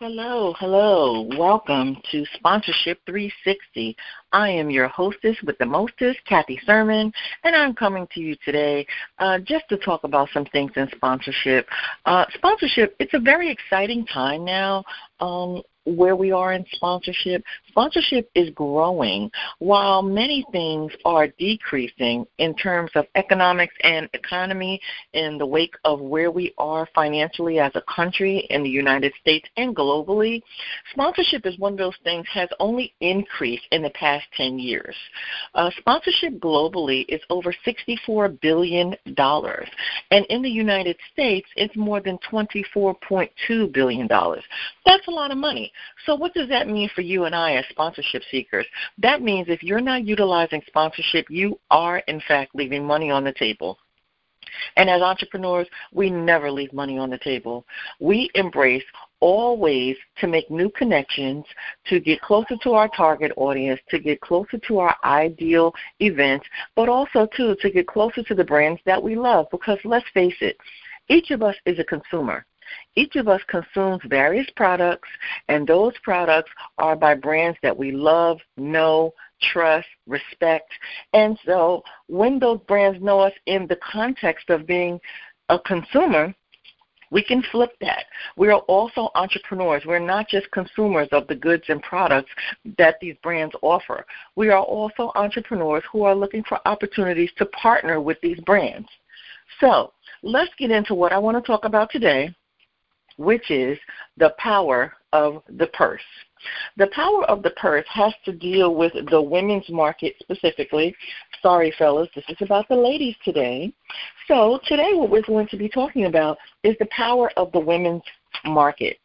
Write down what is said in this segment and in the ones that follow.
Hello. Welcome to Sponsorship 360. I am your hostess with the mostest, Kathy Sermon, and I'm coming to you today just to talk about some things in sponsorship. Sponsorship, it's a very exciting time now where we are in sponsorship. Sponsorship is growing while many things are decreasing in terms of economics and economy in the wake of where we are financially as a country in the United States and globally. Sponsorship is one of those things has only increased in the past 10 years. Sponsorship globally is over $64 billion, and in the United States, it's more than $24.2 billion. That's a lot of money. So what does that mean for you and I as sponsorship seekers? That means if you're not utilizing sponsorship, you are, in fact, leaving money on the table. And as entrepreneurs, we never leave money on the table. We embrace all ways to make new connections, to get closer to our target audience, to get closer to our ideal events, but also, too, to get closer to the brands that we love. Because let's face it, each of us is a consumer. Each of us consumes various products, and those products are by brands that we love, know, trust, respect. And so when those brands know us in the context of being a consumer, we can flip that. We are also entrepreneurs. We're not just consumers of the goods and products that these brands offer. We are also entrepreneurs who are looking for opportunities to partner with these brands. So let's get into what I want to talk about today, which is the power of the purse. The power of the purse has to deal with the women's market specifically. Sorry, fellas, this is about the ladies today. So today what we're going to be talking about is the power of the women's market.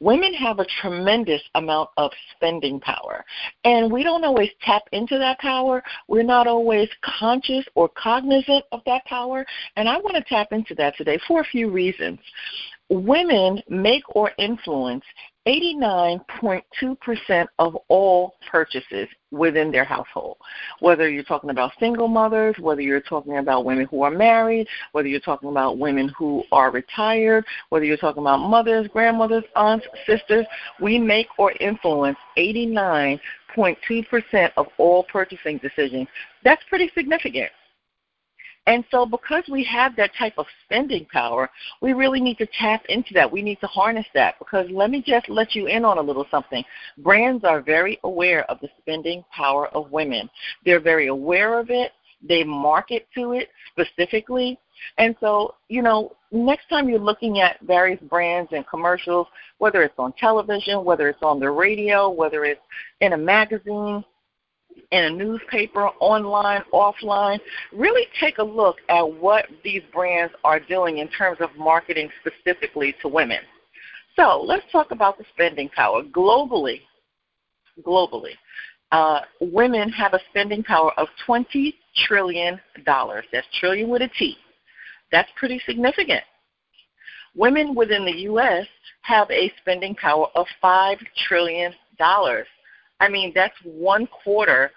Women have a tremendous amount of spending power, and we don't always tap into that power. We're not always conscious or cognizant of that power, and I want to tap into that today for a few reasons. Women make or influence 89.2% of all purchases within their household, whether you're talking about single mothers, whether you're talking about women who are married, whether you're talking about women who are retired, whether you're talking about mothers, grandmothers, aunts, sisters. We make or influence 89.2% of all purchasing decisions. That's pretty significant. And so because we have that type of spending power, we really need to tap into that. We need to harness that, because let me just let you in on a little something. Brands are very aware of the spending power of women. They're very aware of it. They market to it specifically. And so, you know, next time you're looking at various brands and commercials, whether it's on television, whether it's on the radio, whether it's in a magazine, in a newspaper, online, offline, really take a look at what these brands are doing in terms of marketing specifically to women. So let's talk about the spending power. Globally, women have a spending power of $20 trillion. That's trillion with a T. That's pretty significant. Women within the U.S. have a spending power of $5 trillion. I mean, that's 1/4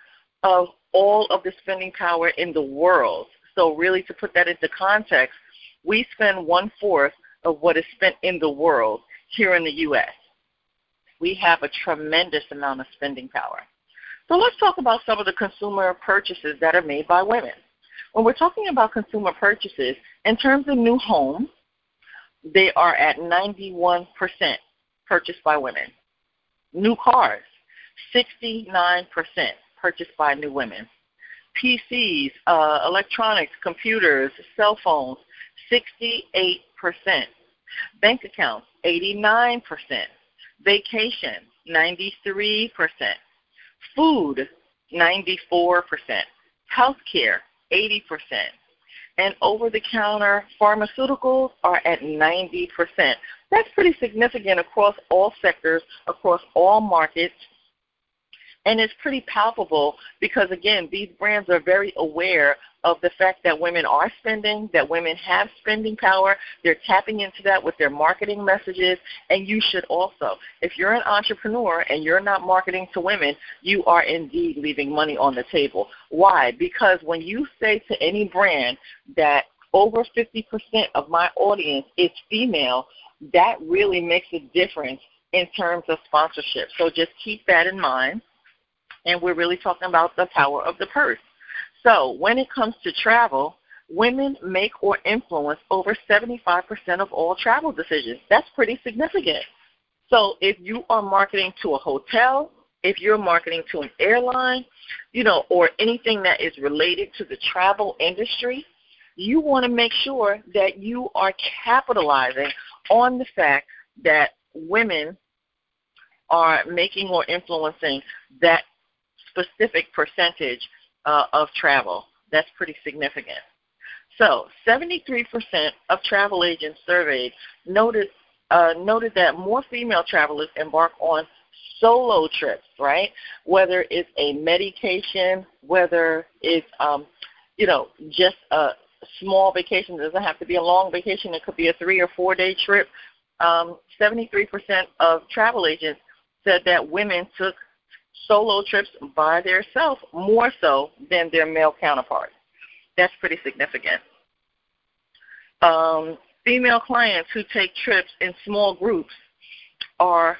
of all of the spending power in the world. So really, to put that into context, we spend 1/4 of what is spent in the world here in the U.S. We have a tremendous amount of spending power. So let's talk about some of the consumer purchases that are made by women. When we're talking about consumer purchases, in terms of new home, they are at 91% purchased by women. New cars, 69% purchased by new women. PCs, electronics, computers, cell phones, 68%. Bank accounts, 89%. Vacation, 93%. Food, 94%. Healthcare, 80%. And over-the-counter pharmaceuticals are at 90%. That's pretty significant across all sectors, across all markets. And it's pretty palpable because, again, these brands are very aware of the fact that women are spending, that women have spending power. They're tapping into that with their marketing messages, and you should also. If you're an entrepreneur and you're not marketing to women, you are indeed leaving money on the table. Why? Because when you say to any brand that over 50% of my audience is female, that really makes a difference in terms of sponsorship. So just keep that in mind. And we're really talking about the power of the purse. So when it comes to travel, women make or influence over 75% of all travel decisions. That's pretty significant. So if you are marketing to a hotel, if you're marketing to an airline, you know, or anything that is related to the travel industry, you want to make sure that you are capitalizing on the fact that women are making or influencing that specific percentage of travel. That's pretty significant. So 73% of travel agents surveyed noted that more female travelers embark on solo trips, right? Whether it's a medication, whether it's, just a small vacation. It doesn't have to be a long vacation. It could be a 3 or 4 day trip. 73% of travel agents said that women took solo trips by themselves more so than their male counterparts. That's pretty significant. Female clients who take trips in small groups are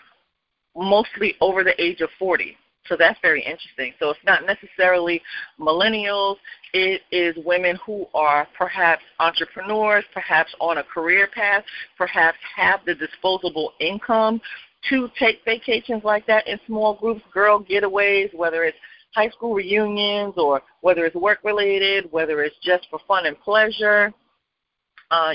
mostly over the age of 40. So that's very interesting. So it's not necessarily millennials. It is women who are perhaps entrepreneurs, perhaps on a career path, perhaps have the disposable income to take vacations like that in small groups, girl getaways, whether it's high school reunions or whether it's work-related, whether it's just for fun and pleasure.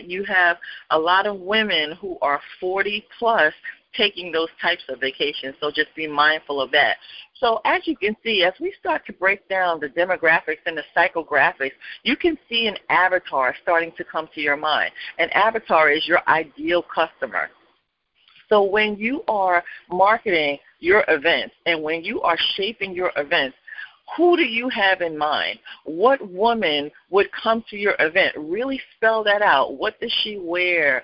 You have a lot of women who are 40-plus taking those types of vacations, so just be mindful of that. So as you can see, as we start to break down the demographics and the psychographics, you can see an avatar starting to come to your mind. An avatar is your ideal customer. So when you are marketing your events and when you are shaping your events, who do you have in mind? What woman would come to your event? Really spell that out. What does she wear?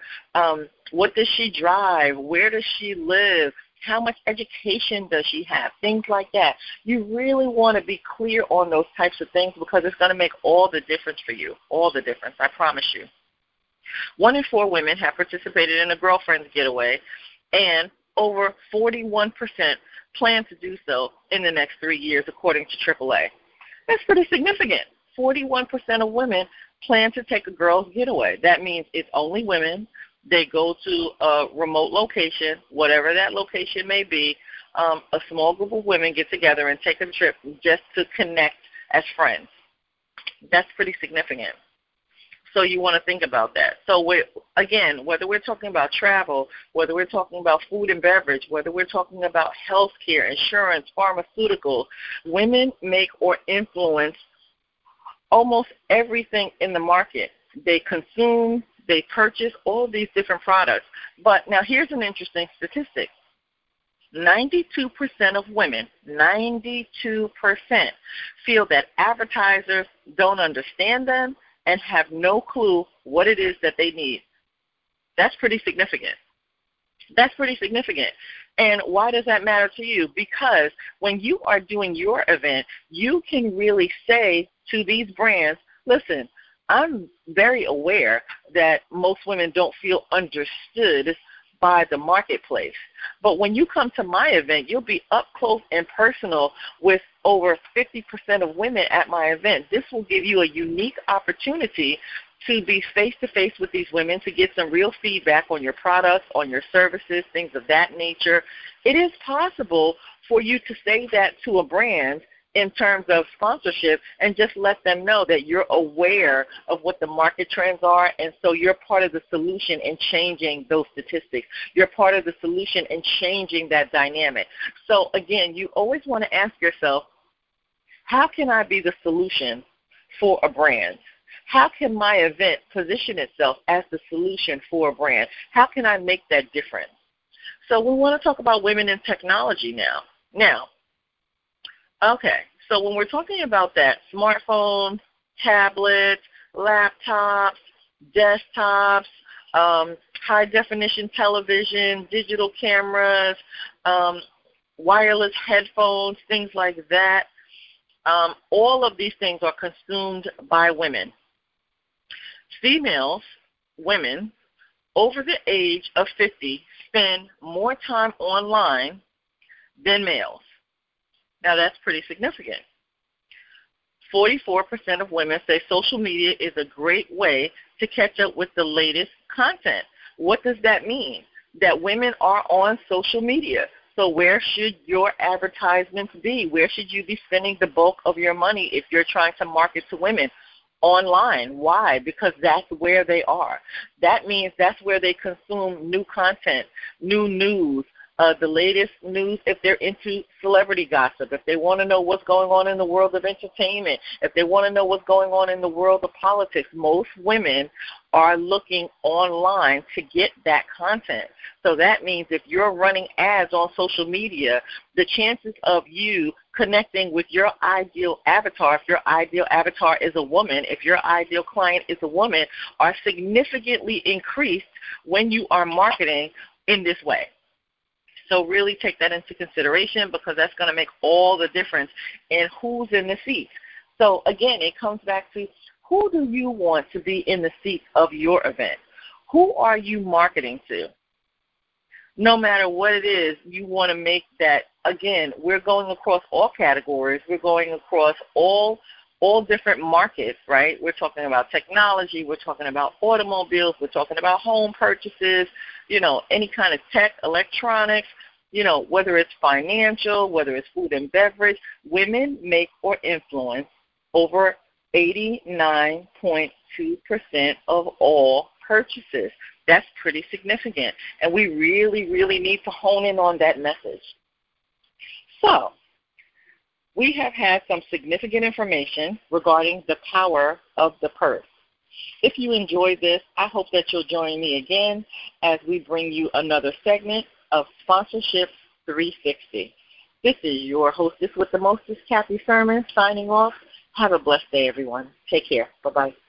What does she drive? Where does she live? How much education does she have? Things like that. You really want to be clear on those types of things because it's going to make all the difference for you, all the difference, I promise you. 1 in 4 women have participated in a girlfriend's getaway, and over 41% plan to do so in the next 3 years, according to AAA. That's pretty significant. 41% of women plan to take a girl's getaway. That means it's only women. They go to a remote location, whatever that location may be. A small group of women get together and take a trip just to connect as friends. That's pretty significant. So you want to think about that. So, again, whether we're talking about travel, whether we're talking about food and beverage, whether we're talking about health care, insurance, pharmaceuticals, women make or influence almost everything in the market. They consume, they purchase all these different products. But now here's an interesting statistic. 92% of women, 92%, feel that advertisers don't understand them and have no clue what it is that they need. That's pretty significant. That's pretty significant. And why does that matter to you? Because when you are doing your event, you can really say to these brands, listen, I'm very aware that most women don't feel understood by the marketplace. But when you come to my event, you'll be up close and personal with over 50% of women at my event. This will give you a unique opportunity to be face-to-face with these women, to get some real feedback on your products, on your services, things of that nature. It is possible for you to say that to a brand in terms of sponsorship and just let them know that you're aware of what the market trends are, and so you're part of the solution in changing those statistics. You're part of the solution in changing that dynamic. So, again, you always want to ask yourself, how can I be the solution for a brand? How can my event position itself as the solution for a brand? How can I make that difference? So we want to talk about women in technology now. Okay, so when we're talking about that, smartphones, tablets, laptops, desktops, high-definition television, digital cameras, wireless headphones, things like that, all of these things are consumed by women. Females, women, over the age of 50 spend more time online than males. Now, that's pretty significant. 44% of women say social media is a great way to catch up with the latest content. What does that mean? That women are on social media. So where should your advertisements be? Where should you be spending the bulk of your money if you're trying to market to women? Online. Why? Because that's where they are. That means that's where they consume new content, new news, the latest news if they're into celebrity gossip, if they want to know what's going on in the world of entertainment, if they want to know what's going on in the world of politics. Most women are looking online to get that content. So that means if you're running ads on social media, the chances of you connecting with your ideal avatar, if your ideal avatar is a woman, if your ideal client is a woman, are significantly increased when you are marketing in this way. So really take that into consideration because that's going to make all the difference in who's in the seat. So, again, it comes back to who do you want to be in the seat of your event? Who are you marketing to? No matter what it is, you want to make that, again, we're going across all categories. We're going across all different markets, right? We're talking about technology. We're talking about automobiles. We're talking about home purchases, you know, any kind of tech, electronics, you know, whether it's financial, whether it's food and beverage. Women make or influence over 89.2% of all purchases. That's pretty significant, and we really, really need to hone in on that message. So we have had some significant information regarding the power of the purse. If you enjoyed this, I hope that you'll join me again as we bring you another segment of Sponsorship 360. This is your hostess with the mostest, Kathy Sermon, signing off. Have a blessed day, everyone. Take care. Bye-bye.